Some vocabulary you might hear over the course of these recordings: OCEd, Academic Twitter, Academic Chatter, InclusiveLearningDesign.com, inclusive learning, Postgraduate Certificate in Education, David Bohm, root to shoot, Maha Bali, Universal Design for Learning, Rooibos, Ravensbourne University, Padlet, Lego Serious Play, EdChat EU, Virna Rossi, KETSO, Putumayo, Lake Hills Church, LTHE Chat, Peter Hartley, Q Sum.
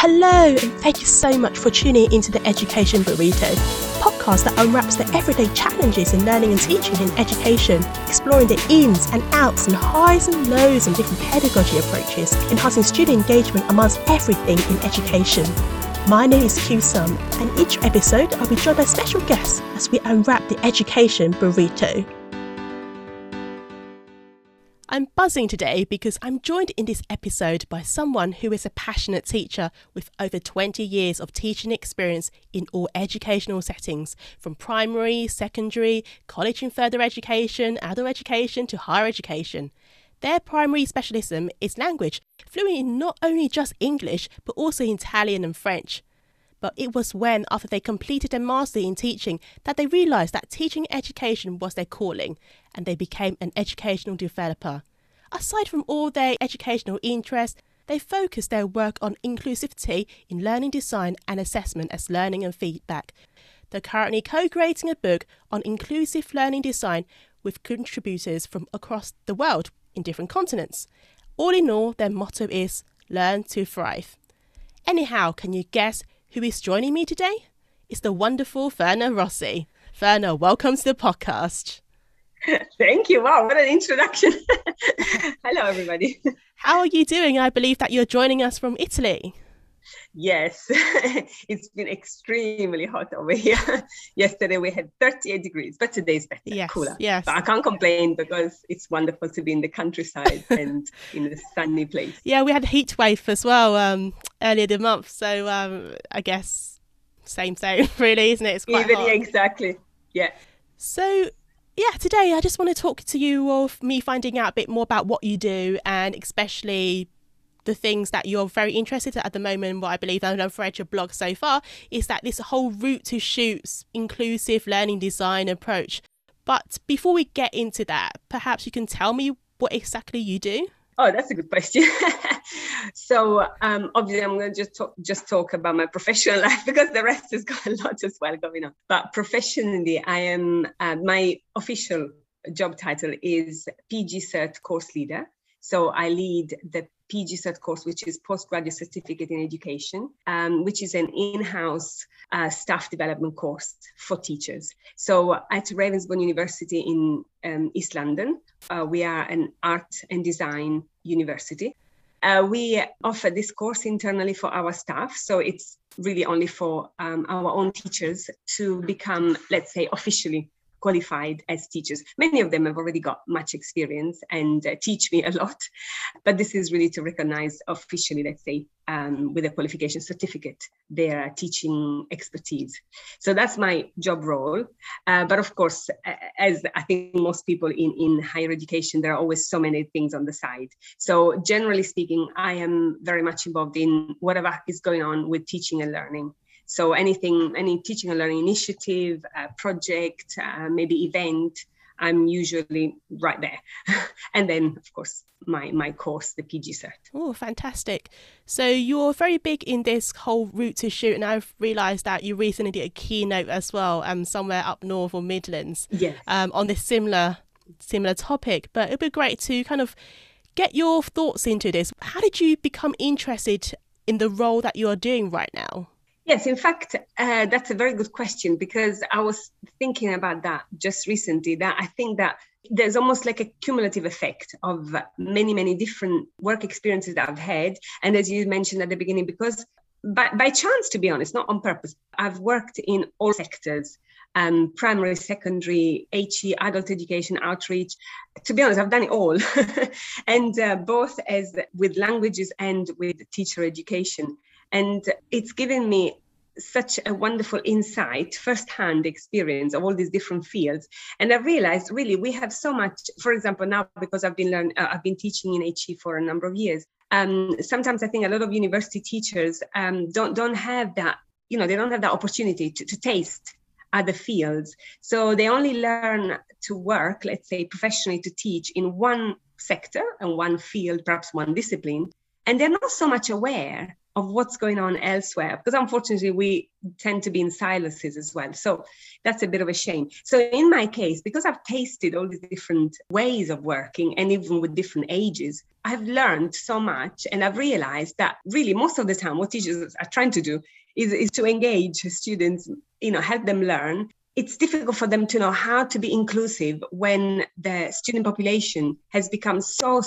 Hello, and thank you so much for tuning into the Education Burrito, a podcast that unwraps the everyday challenges in learning and teaching in education, exploring the ins and outs and highs and lows and different pedagogy approaches, enhancing student engagement amongst everything in education. My name is Q Sum, and each episode I'll be joined by special guests as we unwrap the Education Burrito. I'm buzzing today because I'm joined in this episode by someone who is a passionate teacher with over 20 years of teaching experience in all educational settings, from primary, secondary, college and further education, adult education to higher education. Their primary specialism is language, fluent in not only just English but also in Italian and French. But it was when, after they completed their master's in teaching, that they realised that teaching education was their calling, and they became an educational developer. Aside from all their educational interests, they focused their work on inclusivity in learning design and assessment as learning and feedback. They're currently co-creating a book on inclusive learning design with contributors from across the world in different continents. All in all, their motto is, learn to thrive. Anyhow, can you guess who is joining me today? It's the wonderful Virna Rossi. Virna, welcome to the podcast. Thank you. Wow, what an introduction. Hello, everybody. How are you doing? I believe that you're joining us from Italy. Yes, it's been extremely hot over here. Yesterday we had 38 degrees, but today's better, yes, cooler. Yes. But I can't complain because it's wonderful to be in the countryside and in a sunny place. Yeah, we had a heat wave as well earlier the month. So I guess same, really, isn't it? It's quite hot. Exactly, yeah. So yeah, today I just want to talk to you of me finding out a bit more about what you do and especially the things that you're very interested at the moment. What I believe, and I've read your blog so far, is that this whole root to shoot inclusive learning design approach. But before we get into that, perhaps you can tell me what exactly you do? Oh, that's a good question. So obviously I'm going to just talk about my professional life because the rest has got a lot as well going on. But professionally, I am, my official job title is PG Cert course leader. So I lead the PG Cert course, which is Postgraduate Certificate in Education, which is an in-house staff development course for teachers. So at Ravensbourne University in East London, we are an art and design university. We offer this course internally for our staff. So it's really only for our own teachers to become, let's say, officially qualified as teachers. Many of them have already got much experience and teach me a lot, but this is really to recognize officially, let's say, with a qualification certificate, their teaching expertise. So that's my job role. But of course, as I think most people in higher education, there are always so many things on the side. So generally speaking, I am very much involved in whatever is going on with teaching and learning. So anything, any teaching and learning initiative, project, maybe event, I'm usually right there. And then, of course, my course, the PG Cert. Oh, fantastic. So you're very big in this whole route to shoot. And I've realised that you recently did a keynote as well, somewhere up north or Midlands, yes, on this similar topic. But it'd be great to kind of get your thoughts into this. How did you become interested in the role that you are doing right now? Yes, in fact, that's a very good question because I was thinking about that just recently, that I think that there's almost like a cumulative effect of many, many different work experiences that I've had. And as you mentioned at the beginning, because by chance, to be honest, not on purpose, I've worked in all sectors, primary, secondary, HE, adult education, outreach. To be honest, I've done it all. And both as with languages and with teacher education. And it's given me such a wonderful insight, first-hand experience of all these different fields. And I realized really we have so much, for example, now because I've been teaching in HE for a number of years. Sometimes I think a lot of university teachers don't have that, you know, they don't have that opportunity to taste other fields. So they only learn to work, let's say professionally, to teach in one sector and one field, perhaps one discipline. And they're not so much aware of what's going on elsewhere, because unfortunately we tend to be in silences as well. So that's a bit of a shame. So in my case, because I've tasted all these different ways of working and even with different ages, I've learned so much, and I've realized that really most of the time what teachers are trying to do is to engage students, you know, help them learn. It's difficult for them to know how to be inclusive when the student population has become so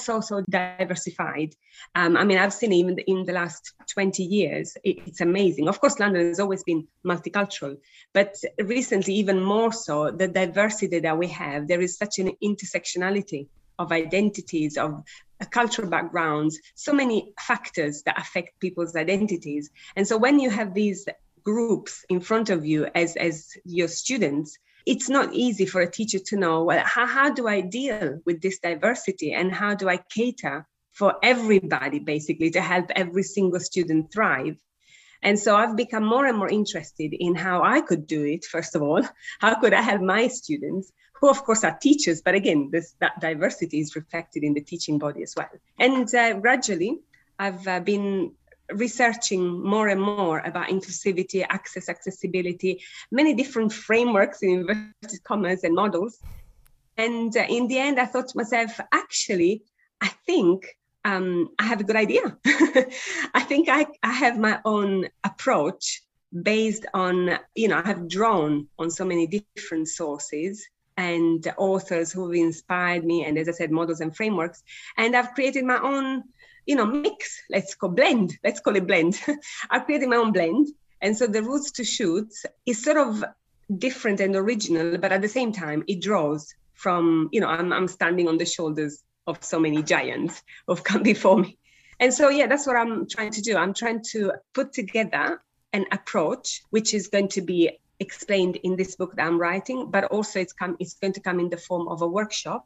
diversified. I mean, I've seen even in the last 20 years, it's amazing. Of course, London has always been multicultural, but recently, even more so, the diversity that we have, there is such an intersectionality of identities, of cultural backgrounds, so many factors that affect people's identities. And so when you have these groups in front of you as your students, it's not easy for a teacher to know, well, how do I deal with this diversity and how do I cater for everybody, basically, to help every single student thrive? And so I've become more and more interested in how I could do it. First of all, how could I help my students, who of course are teachers, but again, that diversity is reflected in the teaching body as well. And gradually, I've been researching more and more about inclusivity, access, accessibility, many different frameworks in inverted commas and models. And in the end, I thought to myself, actually, I think I have a good idea. I think I have my own approach based on, you know, I have drawn on so many different sources and authors who've inspired me. And as I said, models and frameworks. And I've created my own, you know, mix, let's call it blend. I've created my own blend. And so the Roots to Shoot is sort of different and original, but at the same time, it draws from, you know, I'm standing on the shoulders of so many giants who've come before me. And so, yeah, that's what I'm trying to do. I'm trying to put together an approach, which is going to be explained in this book that I'm writing, but also it's going to come in the form of a workshop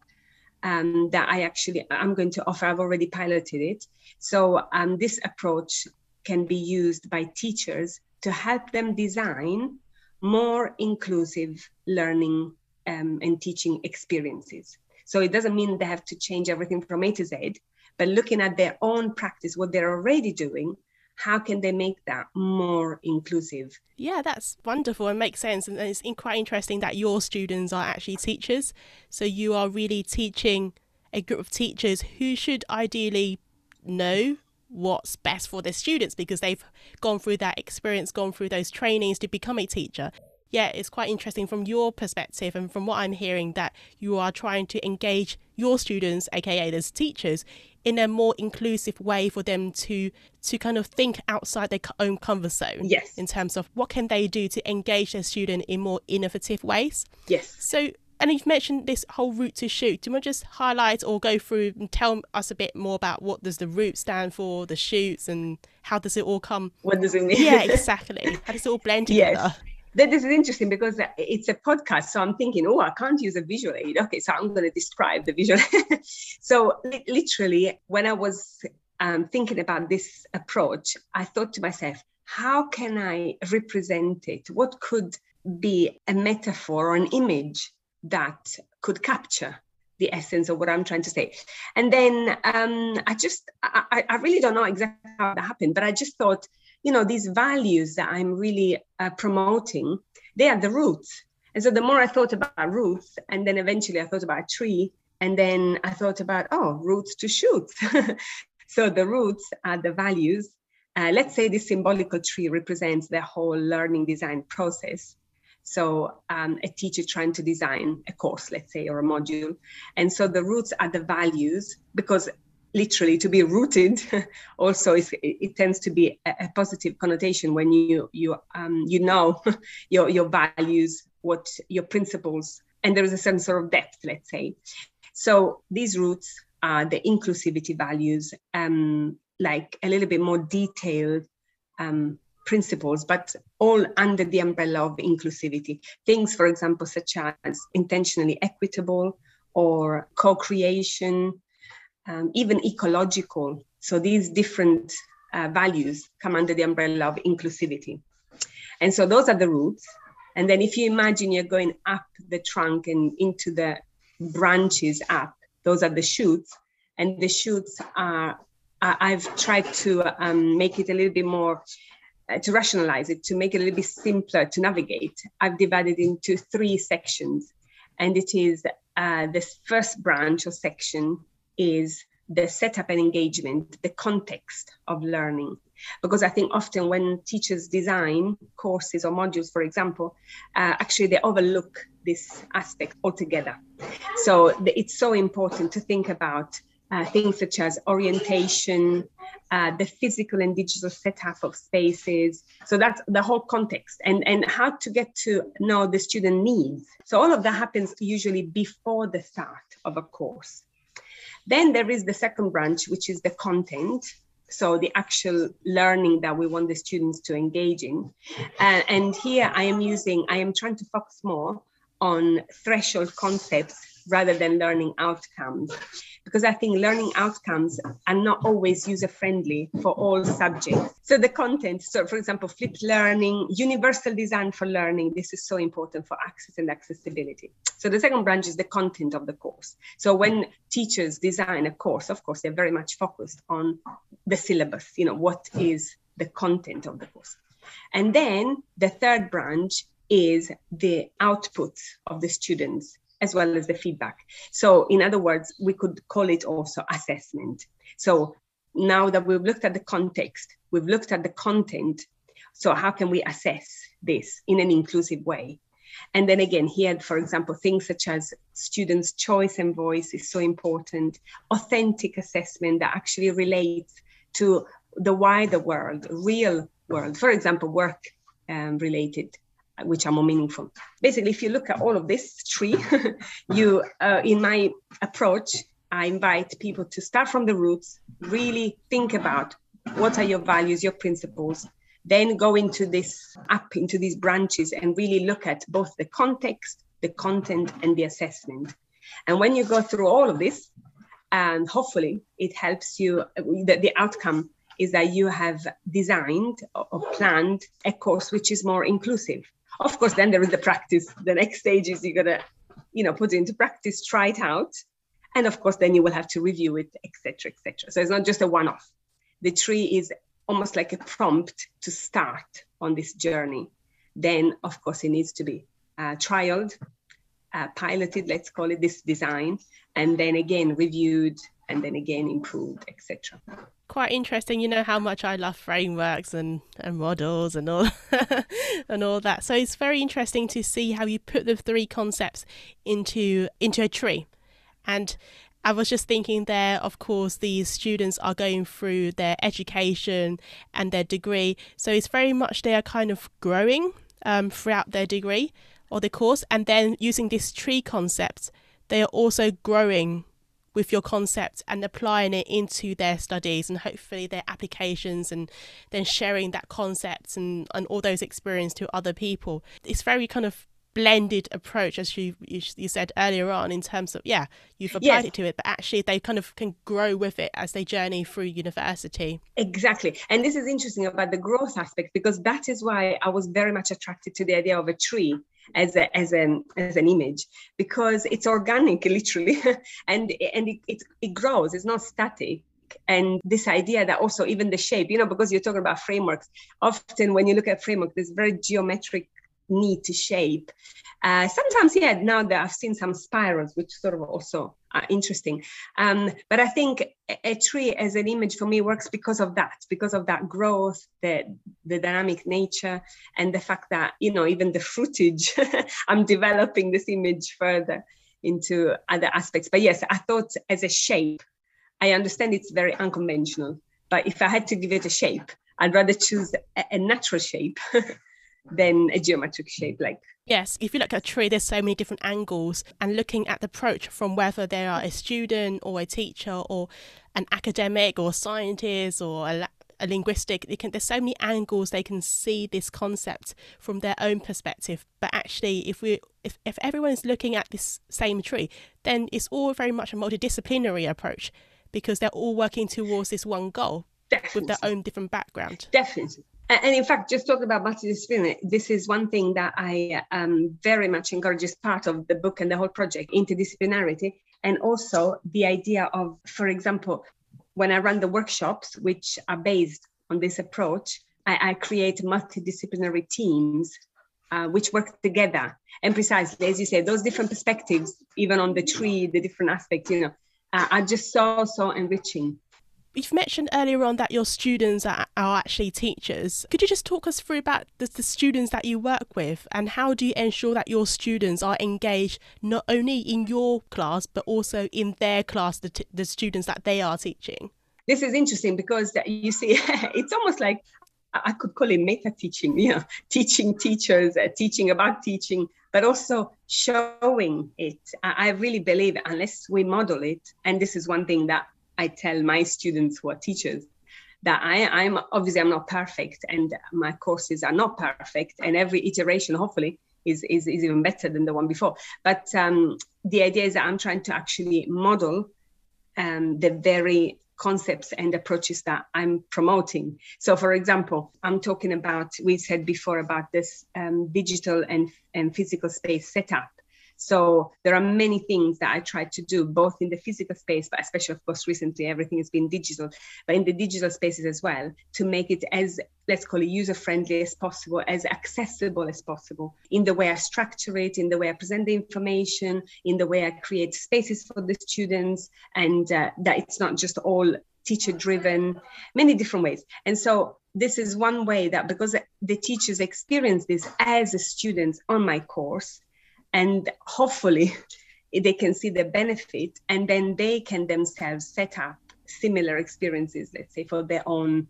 that I'm going to offer. I've already piloted it. So this approach can be used by teachers to help them design more inclusive learning and teaching experiences. So it doesn't mean they have to change everything from A to Z, but looking at their own practice, what they're already doing, how can they make that more inclusive? Yeah, that's wonderful and makes sense. And it's quite interesting that your students are actually teachers. So you are really teaching a group of teachers who should ideally know what's best for their students because they've gone through that experience, gone through those trainings to become a teacher. Yeah, it's quite interesting from your perspective and from what I'm hearing that you are trying to engage your students, aka those teachers, in a more inclusive way for them to kind of think outside their own comfort zone. Yes. In terms of what can they do to engage their student in more innovative ways. Yes. So, and you've mentioned this whole Root to Shoot. Do you want to just highlight or go through and tell us a bit more about what does the root stand for, the shoots, and how does it all come? What does it mean? Yeah, exactly. How does it all blend together? Yes. This is interesting because it's a podcast. So I'm thinking, I can't use a visual aid. Okay, so I'm going to describe the visual. So literally, when I was thinking about this approach, I thought to myself, how can I represent it? What could be a metaphor or an image that could capture the essence of what I'm trying to say? And then I really don't know exactly how that happened, but I just thought, you know, these values that I'm really promoting, they are the roots. And so the more I thought about roots, and then eventually I thought about a tree, and then I thought about, roots to shoot. So the roots are the values. Let's say this symbolical tree represents the whole learning design process. So a teacher trying to design a course, let's say, or a module. And so the roots are the values, because literally to be rooted also it tends to be a positive connotation when you know your values, what your principles, and there is a sense of depth, let's say. So these roots are the inclusivity values, like a little bit more detailed principles, but all under the umbrella of inclusivity. Things, for example, such as intentionally equitable or co-creation, even ecological. So these different values come under the umbrella of inclusivity. And so those are the roots. And then if you imagine you're going up the trunk and into the branches up, those are the shoots. And the shoots are I've tried to make it a little bit more, to rationalize it, to make it a little bit simpler to navigate. I've divided into three sections, and it is this first branch or section is the setup and engagement, the context of learning. Because I think often when teachers design courses or modules, for example, actually they overlook this aspect altogether. So it's so important to think about things such as orientation, the physical and digital setup of spaces. So that's the whole context, and how to get to know the student needs. So all of that happens usually before the start of a course. Then there is the second branch, which is the content. So the actual learning that we want the students to engage in. And here I am trying to focus more on threshold concepts rather than learning outcomes, because I think learning outcomes are not always user-friendly for all subjects. So the content, so for example, flipped learning, universal design for learning, this is so important for access and accessibility. So the second branch is the content of the course. So when teachers design a course, of course, they're very much focused on the syllabus, you know, what is the content of the course. And then the third branch is the outputs of the students, as well as the feedback. So in other words, we could call it also assessment. So now that we've looked at the context, we've looked at the content, so how can we assess this in an inclusive way? And then again, here, for example, things such as students' choice and voice is so important, authentic assessment that actually relates to the wider world, real world, for example, work related, which are more meaningful. Basically, if you look at all of this tree, you, in my approach, I invite people to start from the roots, really think about what are your values, your principles, then go into this, up into these branches and really look at both the context, the content, and the assessment. And when you go through all of this, and hopefully it helps you, the outcome is that you have designed or planned a course which is more inclusive. Of course, then there is the practice. The next stage is you're gonna, you know, put it into practice, try it out. And of course, then you will have to review it, et cetera, et cetera. So it's not just a one-off. The tree is almost like a prompt to start on this journey. Then, of course, it needs to be trialed, piloted, let's call it this design, and then again reviewed, and then again improved, et cetera. Quite interesting. You know how much I love frameworks and models and all and all that. So it's very interesting to see how you put the three concepts into a tree. And I was just thinking there, of course, these students are going through their education and their degree. So it's very much they are kind of growing throughout their degree or the course. And then using this tree concept, they are also growing with your concept and applying it into their studies and hopefully their applications, and then sharing that concept and all those experiences to other people. It's very kind of blended approach, as you said earlier on, in terms of, yeah, you've applied it to it, but actually they kind of can grow with it as they journey through university. Exactly. And this is interesting about the growth aspect, because that is why I was very much attracted to the idea of a tree as an image, because it's organic, literally, and it grows. It's not static. And this idea that also even the shape, you know, because you're talking about frameworks, often when you look at framework, there's very geometric need to shape. Sometimes, yeah, now that I've seen some spirals, which sort of also are interesting. But I think a tree as an image for me works because of that growth, the dynamic nature, and the fact that, you know, even the fruitage, I'm developing this image further into other aspects. But yes, I thought as a shape, I understand it's very unconventional, but if I had to give it a shape, I'd rather choose a natural shape than a geometric shape. Like, yes, if you look at a tree, there's so many different angles, and looking at the approach from whether they are a student or a teacher or an academic or scientist or a linguistic, there's so many angles they can see this concept from their own perspective. But actually, if everyone's looking at this same tree, then it's all very much a multidisciplinary approach, because they're all working towards this one goal. Definitely. With their own different background. Definitely. And in fact, just talking about multidisciplinary, this is one thing that I very much encourage as part of the book and the whole project, interdisciplinarity, and also the idea of, for example, when I run the workshops, which are based on this approach, I create multidisciplinary teams which work together. And precisely, as you say, those different perspectives, even on the tree, the different aspects, you know, are just so enriching. You've mentioned earlier on that your students are actually teachers. Could you just talk us through about the students that you work with, and how do you ensure that your students are engaged not only in your class, but also in their class, the students that they are teaching? This is interesting because you see, it's almost like I could call it meta teaching, you know, teaching teachers, teaching about teaching, but also showing it. I really believe unless we model it, and this is one thing that I tell my students who are teachers, that I'm obviously I'm not perfect, and my courses are not perfect, and every iteration hopefully is even better than the one before. But the idea is that I'm trying to actually model the very concepts and approaches that I'm promoting. So for example, I'm talking about, we said before about this digital and physical space setup. So there are many things that I try to do, both in the physical space, but especially, of course, recently everything has been digital, but in the digital spaces as well, to make it as, let's call it, user-friendly as possible, as accessible as possible, in the way I structure it, in the way I present the information, in the way I create spaces for the students, and that it's not just all teacher-driven, many different ways. And so this is one way that, because the teachers experience this as students on my course, and hopefully they can see the benefit, and then they can themselves set up similar experiences, let's say, for their own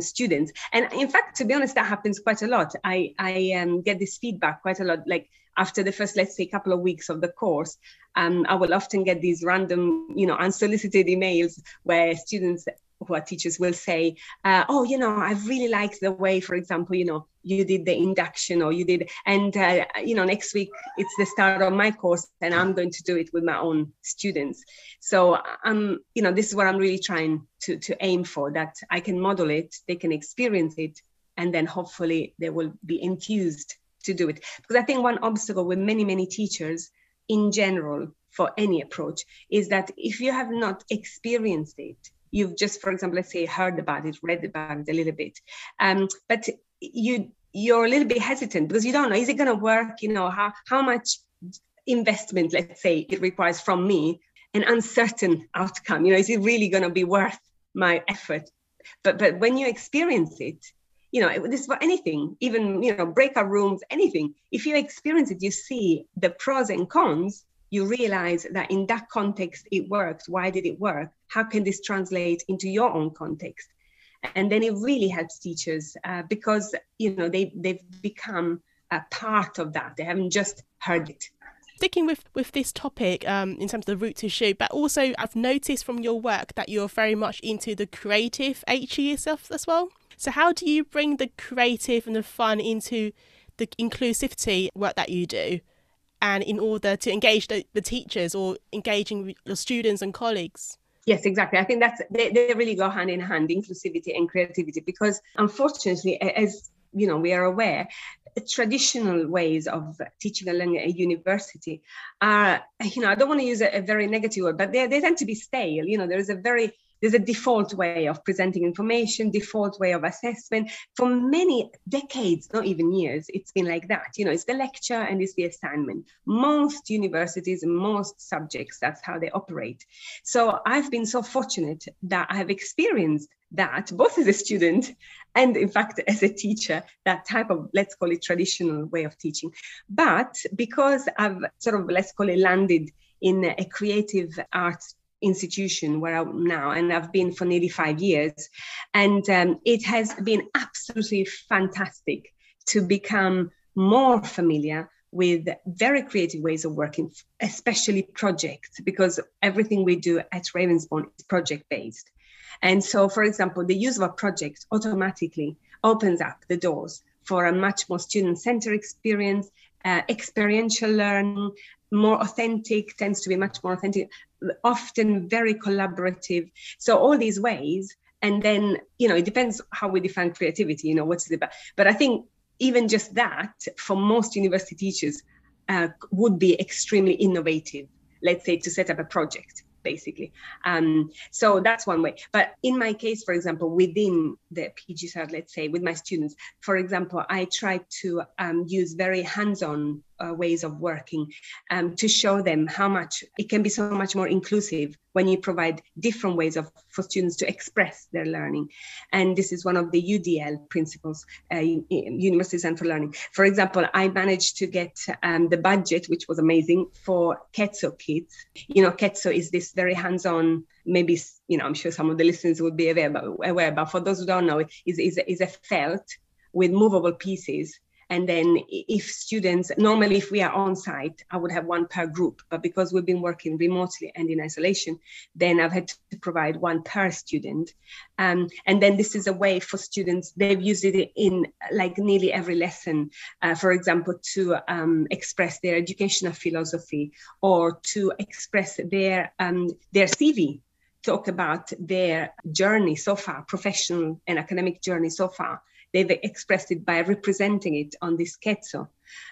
students. And in fact, to be honest, that happens quite a lot. I get this feedback quite a lot. Like after the first, let's say, couple of weeks of the course, I will often get these random, you know, unsolicited emails where students who are teachers will say, oh, you know, I really liked the way, for example, you know, you did the induction, or you did, and, you know, next week it's the start of my course and I'm going to do it with my own students. So, you know, this is what I'm really trying to aim for, that I can model it, they can experience it, and then hopefully they will be enthused to do it. Because I think one obstacle with many, many teachers in general for any approach is that if you have not experienced it, you've just, for example, let's say, heard about it, read about it a little bit, but you're a little bit hesitant because you don't know, is it going to work? You know, how much investment, let's say, it requires from me, an uncertain outcome. You know, is it really going to be worth my effort? But when you experience it, you know, this is for anything, even, you know, breakout rooms, anything. If you experience it, you see the pros and cons. You realize that in that context, it worked. Why did it work? How can this translate into your own context? And then it really helps teachers because, you know, they've become a part of that. They haven't just heard it. Sticking with this topic in terms of the root to shoot, but also I've noticed from your work that you're very much into the creative HE yourself as well. So how do you bring the creative and the fun into the inclusivity work that you do? And in order to engage the teachers or engaging your students and colleagues? Yes, exactly. I think that's they really go hand in hand, inclusivity and creativity, because unfortunately, as you know, we are aware, traditional ways of teaching and learning at university are, you know, I don't want to use a very negative word, but they tend to be stale. You know, there's a default way of presenting information, default way of assessment. For many decades, not even years, it's been like that. You know, it's the lecture and it's the assignment. Most universities, most subjects, that's how they operate. So I've been so fortunate that I have experienced that, both as a student and in fact as a teacher, that type of, let's call it, traditional way of teaching. But because I've sort of, let's call it, landed in a creative arts institution where I'm now, and I've been for nearly 5 years, and it has been absolutely fantastic to become more familiar with very creative ways of working, especially projects, because everything we do at Ravensbourne is project-based. And so, for example, the use of a project automatically opens up the doors for a much more student-centered experience, experiential learning, more authentic, tends to be much more authentic, often very collaborative. So all these ways, and then, you know, it depends how we define creativity, you know, what's it about. But I think even just that, for most university teachers, would be extremely innovative, let's say, to set up a project. basically. So that's one way. But in my case, for example, within the PG side, let's say with my students, for example, I try to use very hands-on ways of working to show them how much it can be so much more inclusive when you provide different ways of for students to express their learning. And this is one of the UDL principles, Universal Design for Learning. For example, I managed to get the budget, which was amazing, for KETSO kids. You know, KETSO is this very hands-on, maybe, you know, I'm sure some of the listeners would be aware, but for those who don't know, it is a felt with movable pieces. And then if students, normally if we are on site, I would have one per group, but because we've been working remotely and in isolation, then I've had to provide one per student. And then this is a way for students, they've used it in like nearly every lesson, for example, to express their educational philosophy or to express their CV. Talk about their journey so far, professional and academic journey so far. They've expressed it by representing it on this KETSO.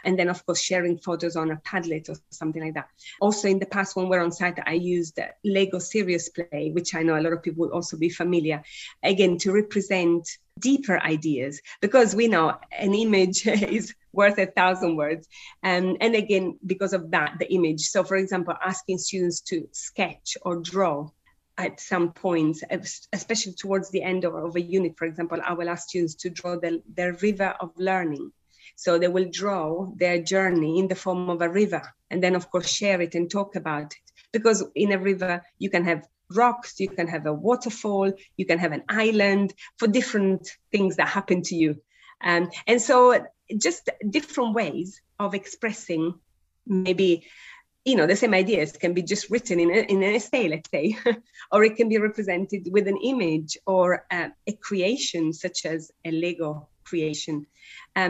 And then, of course, sharing photos on a Padlet or something like that. Also, in the past, when we're on site, I used Lego Serious Play, which I know a lot of people will also be familiar, again, to represent deeper ideas, because we know an image is worth 1,000 words. And again, because of that, the image. So, for example, asking students to sketch or draw at some points, especially towards the end of a unit, for example, I will ask students to draw their river of learning. So they will draw their journey in the form of a river, and then of course share it and talk about it. Because in a river, you can have rocks, you can have a waterfall, you can have an island for different things that happen to you. And so just different ways of expressing maybe, you know, the same ideas can be just written in an essay, let's say, or it can be represented with an image or a creation such as a Lego creation.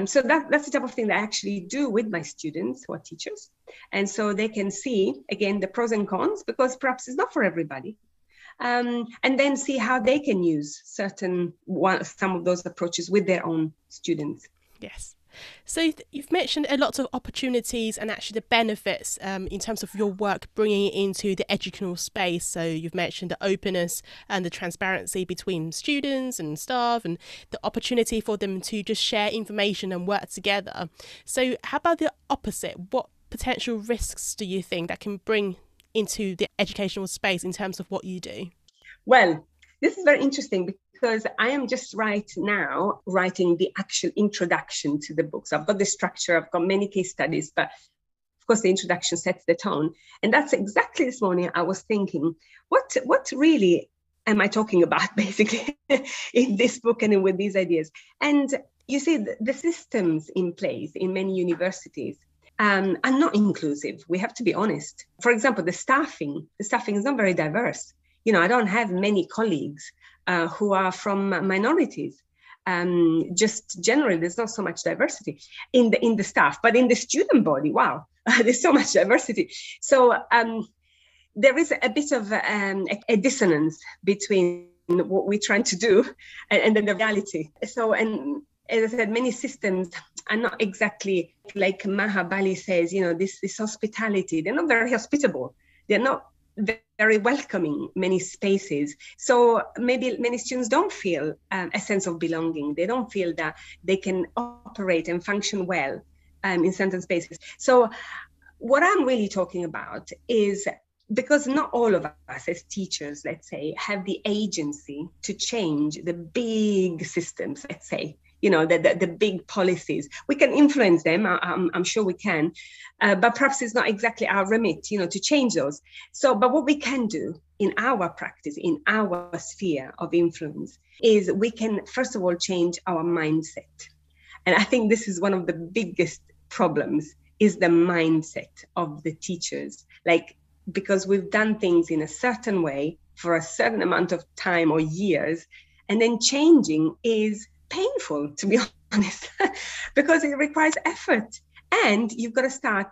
So that's the type of thing that I actually do with my students who are teachers. And so they can see, again, the pros and cons, because perhaps it's not for everybody. And then see how they can use some of those approaches with their own students. Yes. So you've mentioned a lot of opportunities and actually the benefits in terms of your work bringing it into the educational space. So you've mentioned the openness and the transparency between students and staff and the opportunity for them to just share information and work together. So how about the opposite? What potential risks do you think that can bring into the educational space in terms of what you do? Well, this is very interesting because I am just right now writing the actual introduction to the book. So I've got the structure, I've got many case studies, but of course the introduction sets the tone. And that's exactly this morning I was thinking, what really am I talking about basically in this book and with these ideas? And you see, the systems in place in many universities are not inclusive. We have to be honest. For example, the staffing is not very diverse. You know, I don't have many colleagues who are from minorities. Just generally, there's not so much diversity in the staff, but in the student body, wow, there's so much diversity. So there is a bit of a dissonance between what we're trying to do and then the reality. So, and as I said, many systems are not exactly like Maha Bali says, you know, this hospitality, they're not very hospitable. They're not very welcoming, many spaces. So maybe many students don't feel a sense of belonging. They don't feel that they can operate and function well in certain spaces. So what I'm really talking about is, because not all of us as teachers, let's say, have the agency to change the big systems, let's say, you know, the big policies. We can influence them, I'm sure we can, but perhaps it's not exactly our remit, you know, to change those. So, but what we can do in our practice, in our sphere of influence, is we can, first of all, change our mindset. And I think this is one of the biggest problems, is the mindset of the teachers. Like, because we've done things in a certain way for a certain amount of time or years, and then changing is painful, to be honest, because it requires effort. And you've got to start,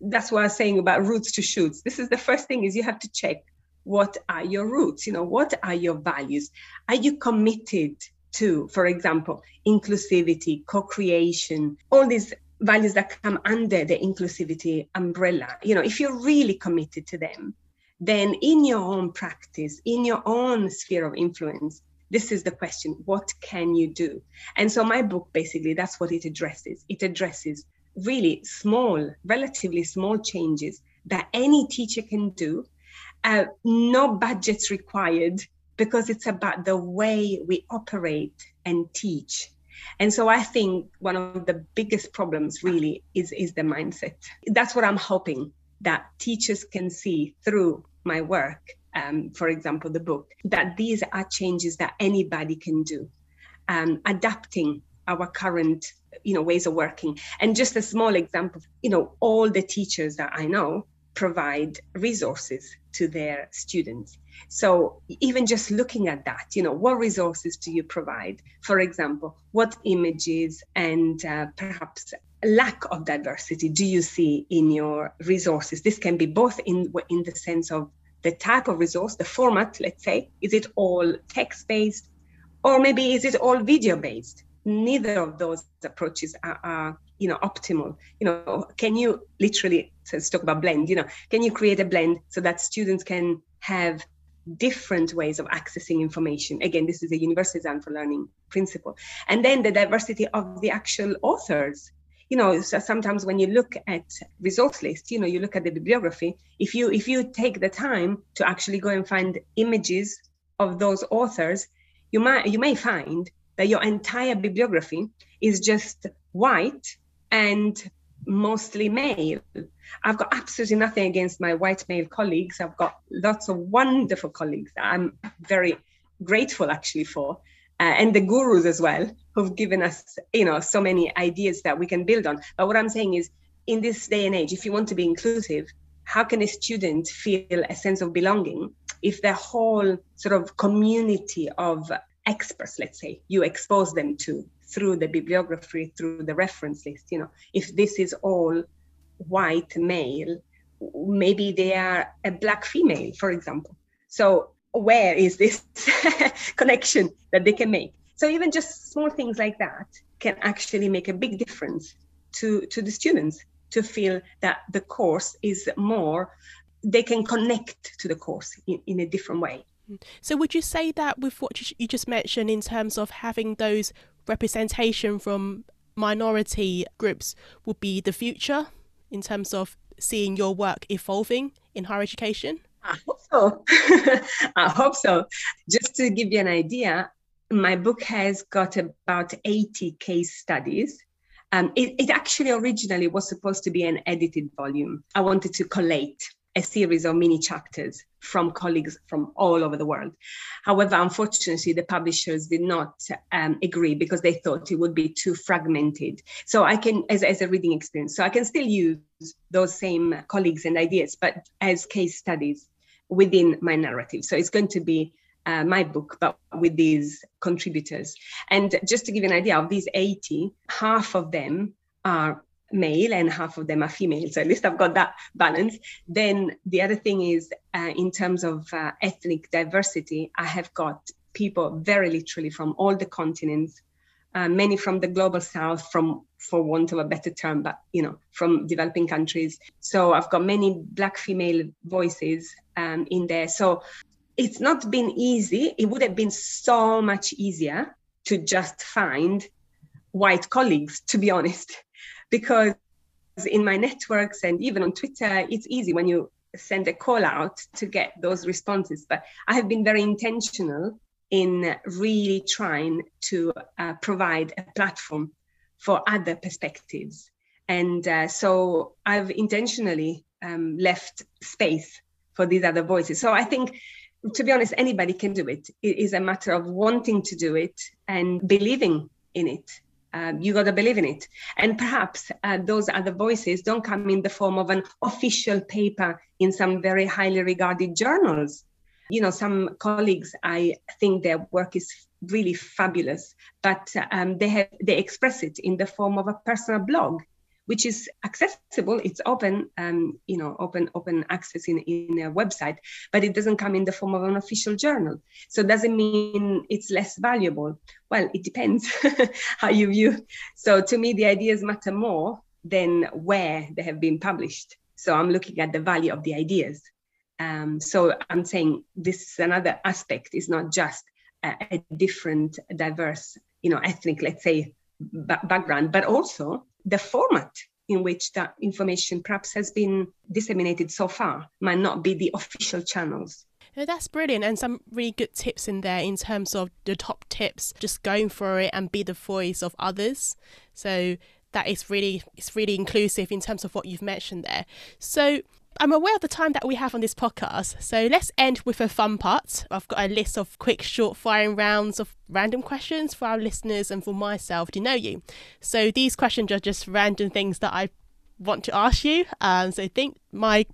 that's what I was saying about roots to shoots. This is the first thing, is you have to check, what are your roots? You know, what are your values? Are you committed to, for example, inclusivity, co-creation, all these values that come under the inclusivity umbrella? You know, if you're really committed to them, then in your own practice, in your own sphere of influence, this is the question, what can you do? And so my book, basically, that's what it addresses. It addresses really small, relatively small changes that any teacher can do. No budgets required, because it's about the way we operate and teach. And so I think one of the biggest problems really is the mindset. That's what I'm hoping, that teachers can see through my work, for example, the book, that these are changes that anybody can do, adapting our current, ways of working. And just a small example, all the teachers that I know provide resources to their students. So even just looking at that, what resources do you provide? For example, what images and perhaps lack of diversity do you see in your resources? This can be both in the sense of the type of resource, the format, let's say. Is it all text-based, or maybe is it all video-based? Neither of those approaches are optimal. Can you literally, so let's talk about blend, can you create a blend so that students can have different ways of accessing information? Again, this is a Universal Design for Learning principle. And then the diversity of the actual authors. So sometimes when you look at resource lists, you look at the bibliography, if you take the time to actually go and find images of those authors, you may find that your entire bibliography is just white and mostly male. I've got absolutely nothing against my white male colleagues. I've got lots of wonderful colleagues that I'm very grateful actually for, and the gurus as well, who've given us, so many ideas that we can build on. But what I'm saying is, in this day and age, if you want to be inclusive, how can a student feel a sense of belonging if the whole sort of community of experts, let's say, you expose them to through the bibliography, through the reference list, if this is all white male, maybe they are a black female, for example. So where is this connection that they can make? So even just small things like that can actually make a big difference to the students, to feel that the course is more, they can connect to the course in a different way. So would you say that with what you just mentioned in terms of having those representation from minority groups would be the future in terms of seeing your work evolving in higher education? I hope so. I hope so. Just to give you an idea, my book has got about 80 case studies. It actually originally was supposed to be an edited volume. I wanted to collate a series of mini chapters from colleagues from all over the world. However, unfortunately, the publishers did not agree, because they thought it would be too fragmented. So I can, as a reading experience, so I can still use those same colleagues and ideas, but as case studies within my narrative. So it's going to be my book, but with these contributors. And just to give you an idea, of these 80, half of them are male and half of them are female. So at least I've got that balance. Then the other thing is, in terms of ethnic diversity, I have got people very literally from all the continents, many from the global south, from, for want of a better term, but, from developing countries. So I've got many black female voices in there. So it's not been easy. It would have been so much easier to just find white colleagues, to be honest. Because in my networks and even on Twitter, it's easy when you send a call out to get those responses. But I have been very intentional in really trying to provide a platform for other perspectives. And so I've intentionally left space for these other voices. So I think, to be honest, anybody can do it. It is a matter of wanting to do it and believing in it. You got to believe in it. And perhaps those other voices don't come in the form of an official paper in some very highly regarded journals. Some colleagues, I think their work is really fabulous, but they express it in the form of a personal blog, which is accessible. It's open, open access in a website, but it doesn't come in the form of an official journal. So does it mean it's less valuable? Well, it depends how you view. So to me, the ideas matter more than where they have been published. So I'm looking at the value of the ideas So I'm saying this is another aspect. It's not just a different, diverse, ethnic, let's say, background, but also the format in which that information perhaps has been disseminated so far might not be the official channels. No, that's brilliant, and some really good tips in there in terms of the top tips, just going for it and be the voice of others. So that is really, it's really inclusive in terms of what you've mentioned there. So I'm aware of the time that we have on this podcast, so let's end with a fun part. I've got a list of quick, short firing rounds of random questions for our listeners and for myself to know you. So these questions are just random things that I want to ask you. So think my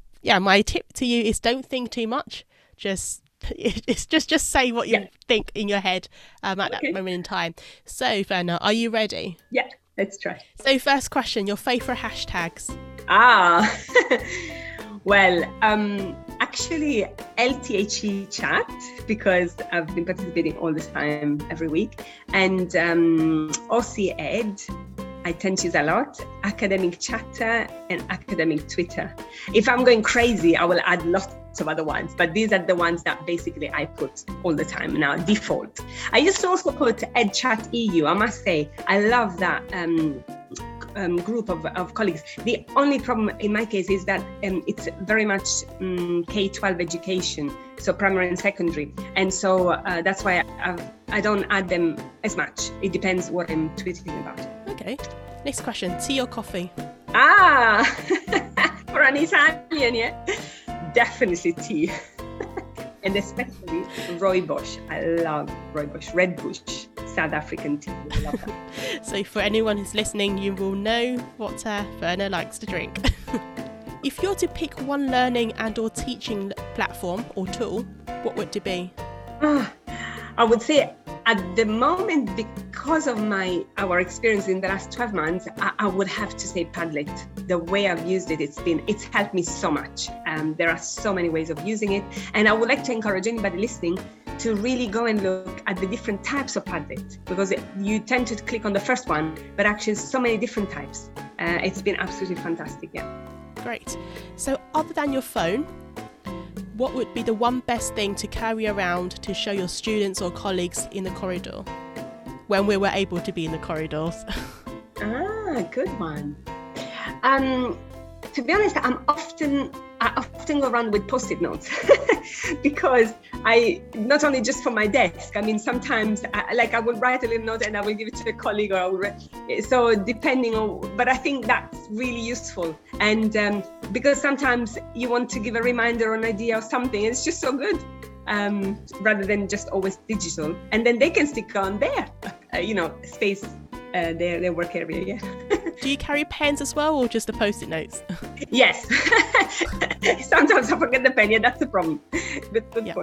tip to you is don't think too much. Just say what you think in your head at that moment in time. So, Virna, are you ready? Yeah, let's try. So, first question: your favorite hashtags? Actually, LTHE Chat, because I've been participating all this time every week, and OCEd. I tend to use a lot, Academic Chatter and Academic Twitter. If I'm going crazy, I will add lots of other ones, but these are the ones that basically I put all the time now, default. I used to also put EdChat EU, I must say. I love that group of colleagues. The only problem in my case is that it's very much K-12 education, so primary and secondary. And so that's why I don't add them as much. It depends what I'm tweeting about. Okay, next question, tea or coffee? For an Italian, definitely tea. And especially Rooibos. I love Rooibos, Red Bush, South African tea. I love that. So for anyone who's listening, you will know what Virna likes to drink. If you're to pick one learning and or teaching platform or tool, what would it be? I would say at the moment, because of our experience in the last 12 months, I would have to say Padlet. The way I've used it, it's helped me so much. There are so many ways of using it. And I would like to encourage anybody listening to really go and look at the different types of Padlet, because you tend to click on the first one, but actually so many different types. It's been absolutely fantastic, Great. So other than your phone, what would be the one best thing to carry around to show your students or colleagues in the corridor when we were able to be in the corridors? Good one. To be honest, I often go around with post-it notes because I not only just for my desk. I mean, sometimes I will write a little note and I will give it to a colleague, or I will write, so depending on. But I think that's really useful, and because sometimes you want to give a reminder or an idea or something. It's just so good rather than just always digital, and then they can stick on their space. Their work area, Do you carry pens as well, or just the post-it notes? Yes. Sometimes I forget the pen, that's the problem. Good point,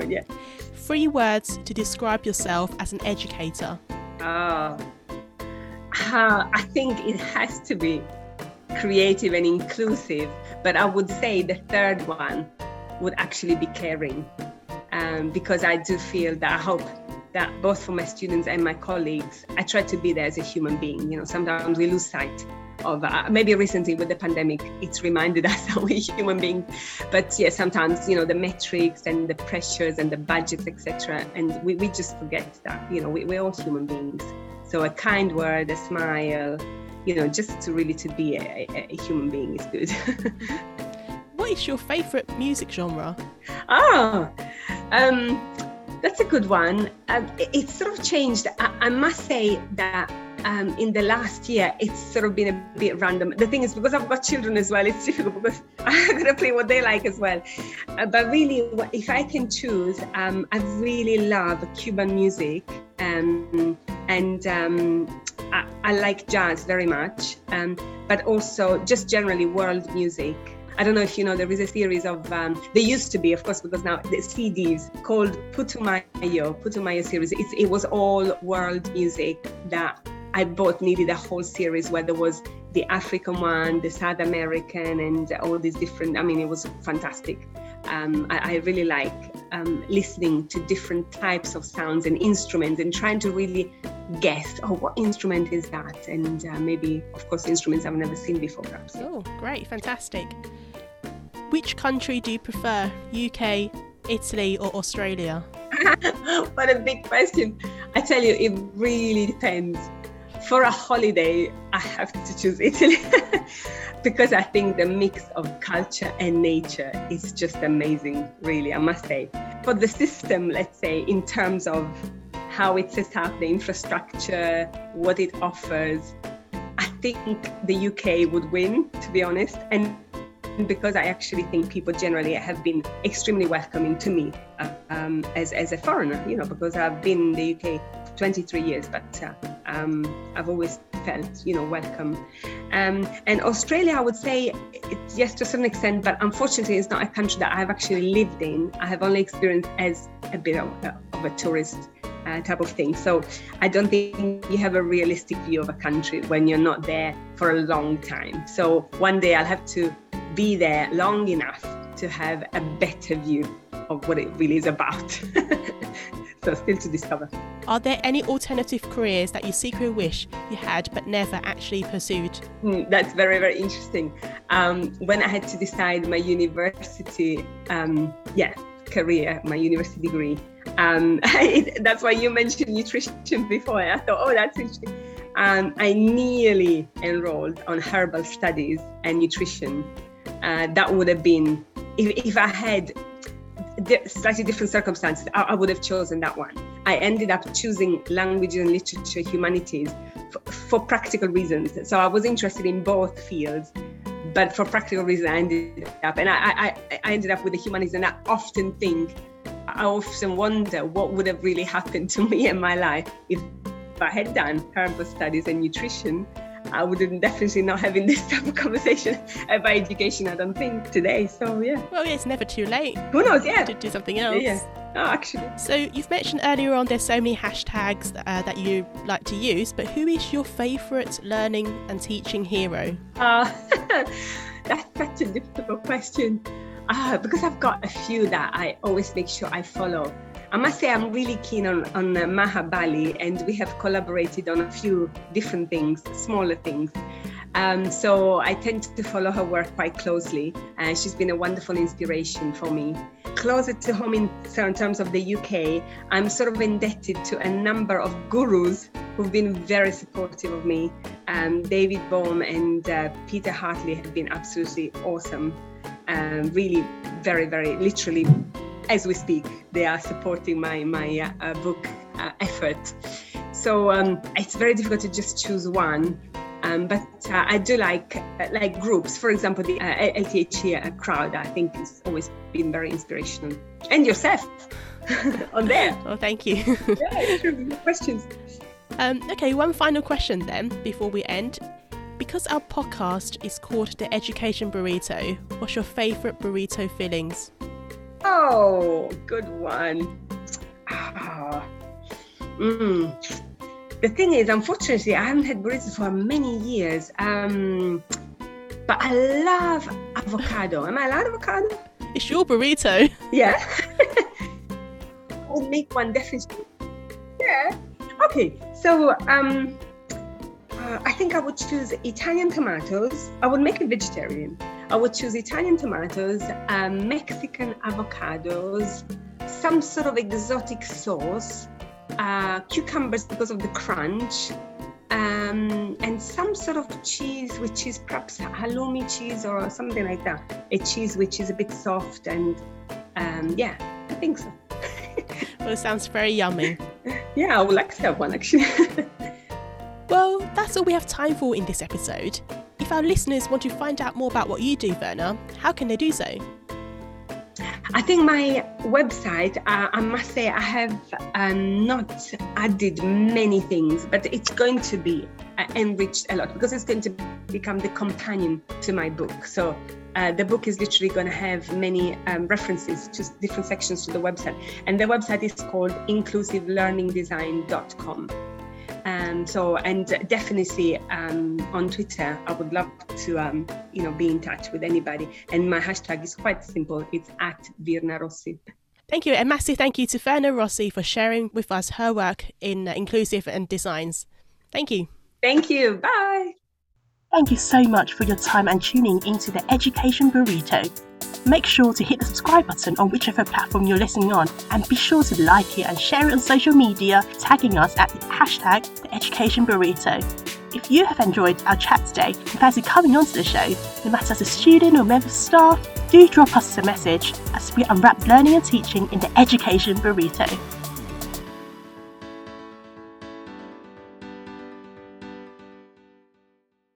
Three words to describe yourself as an educator. I think it has to be creative and inclusive, but I would say the third one would actually be caring, because I do feel that I hope that both for my students and my colleagues, I try to be there as a human being. Sometimes we lose sight of, maybe recently with the pandemic, it's reminded us that we're human beings. But sometimes, the metrics and the pressures and the budgets, etc. And we just forget that, we're all human beings. So a kind word, a smile, just to be a human being is good. What is your favorite music genre? That's a good one. It's sort of changed. I must say that in the last year, it's sort of been a bit random. The thing is, because I've got children as well, it's difficult because I'm going to play what they like as well. But really, if I can choose, I really love Cuban music. I like jazz very much, but also just generally world music. I don't know if you know, there is a series of, there used to be, of course, because now the CDs called Putumayo series. It was all world music that I bought, needed a whole series where there was the African one, the South American, and all these different, it was fantastic. I really like listening to different types of sounds and instruments and trying to really guess, what instrument is that? And maybe, of course, instruments I've never seen before, perhaps. Oh, great, fantastic. Which country do you prefer, UK, Italy or Australia? What a big question. I tell you, it really depends. For a holiday, I have to choose Italy because I think the mix of culture and nature is just amazing, really, I must say. For the system, let's say, in terms of how it sets up the infrastructure, what it offers, I think the UK would win, to be honest. And because I actually think people generally have been extremely welcoming to me as a foreigner, you know, because I've been in the UK 23 years, but I've always felt, you know, welcome. And Australia, I would say, yes, to some extent, but unfortunately, it's not a country that I've actually lived in. I have only experienced as a bit of a tourist type of thing. So I don't think you have a realistic view of a country when you're not there for a long time. So one day I'll have to be there long enough to have a better view of what it really is about. So still to discover. Are there any alternative careers that you secretly wish you had but never actually pursued? That's very, very interesting. When I had to decide my university career, my university degree, that's why you mentioned nutrition before. I thought, oh, that's interesting. I nearly enrolled on herbal studies and nutrition. That would have been, if I had slightly different circumstances, I would have chosen that one. I ended up choosing languages and literature, humanities, for practical reasons. So I was interested in both fields, but for practical reasons I ended up with the humanities. And I often wonder what would have really happened to me in my life if I had done herbal studies and nutrition. I would definitely not having this type of conversation about education, I don't think, today. So, yeah. Well, it's never too late. Who knows, yeah. To do something else. Yeah. Oh, actually. So, you've mentioned earlier on there's so many hashtags that you like to use, but who is your favourite learning and teaching hero? That's such a difficult question. Because I've got a few that I always make sure I follow. I must say I'm really keen on Maha Bali, and we have collaborated on a few different things, smaller things. So I tend to follow her work quite closely, and she's been a wonderful inspiration for me. Closer to home in terms of the UK, I'm sort of indebted to a number of gurus who've been very supportive of me. David Bohm and Peter Hartley have been absolutely awesome. Really, very, very literally, as we speak, they are supporting my book effort. So it's very difficult to just choose one. But I do like groups. For example, the LTHE crowd, I think, has always been very inspirational. And yourself on there. Oh, thank you. Yeah, sure. No questions. Okay, one final question then before we end. Because our podcast is called The Education Burrito, what's your favourite burrito fillings? Oh, good one. The thing is, unfortunately, I haven't had burritos for many years. But I love avocado. Am I allowed avocado? It's your burrito. Yeah. I'll make one definitely. Yeah. Okay. So I think I would choose Italian tomatoes. I would make it vegetarian. I would choose Italian tomatoes, Mexican avocados, some sort of exotic sauce, cucumbers because of the crunch, and some sort of cheese, which is perhaps halloumi cheese or something like that. A cheese which is a bit soft and, I think so. Well, it sounds very yummy. Yeah, I would like to have one actually. Well, that's all we have time for in this episode. If our listeners want to find out more about what you do, Virna, how can they do so? I think my website, I must say I have not added many things, but it's going to be enriched a lot because it's going to become the companion to my book. So the book is literally going to have many references to different sections to the website. And the website is called InclusiveLearningDesign.com. Definitely on Twitter, I would love to, be in touch with anybody. And my hashtag is quite simple. It's @Virna Rossi. Thank you. A massive thank you to Virna Rossi for sharing with us her work in inclusive and designs. Thank you. Thank you. Bye. Thank you so much for your time and tuning into the Education Burrito. Make sure to hit the subscribe button on whichever platform you're listening on, and be sure to like it and share it on social media, tagging us at the hashtag #TheEducationBurrito. If you have enjoyed our chat today and fancy coming onto the show, no matter as a student or member of staff, do drop us a message as we unwrap learning and teaching in the Education Burrito.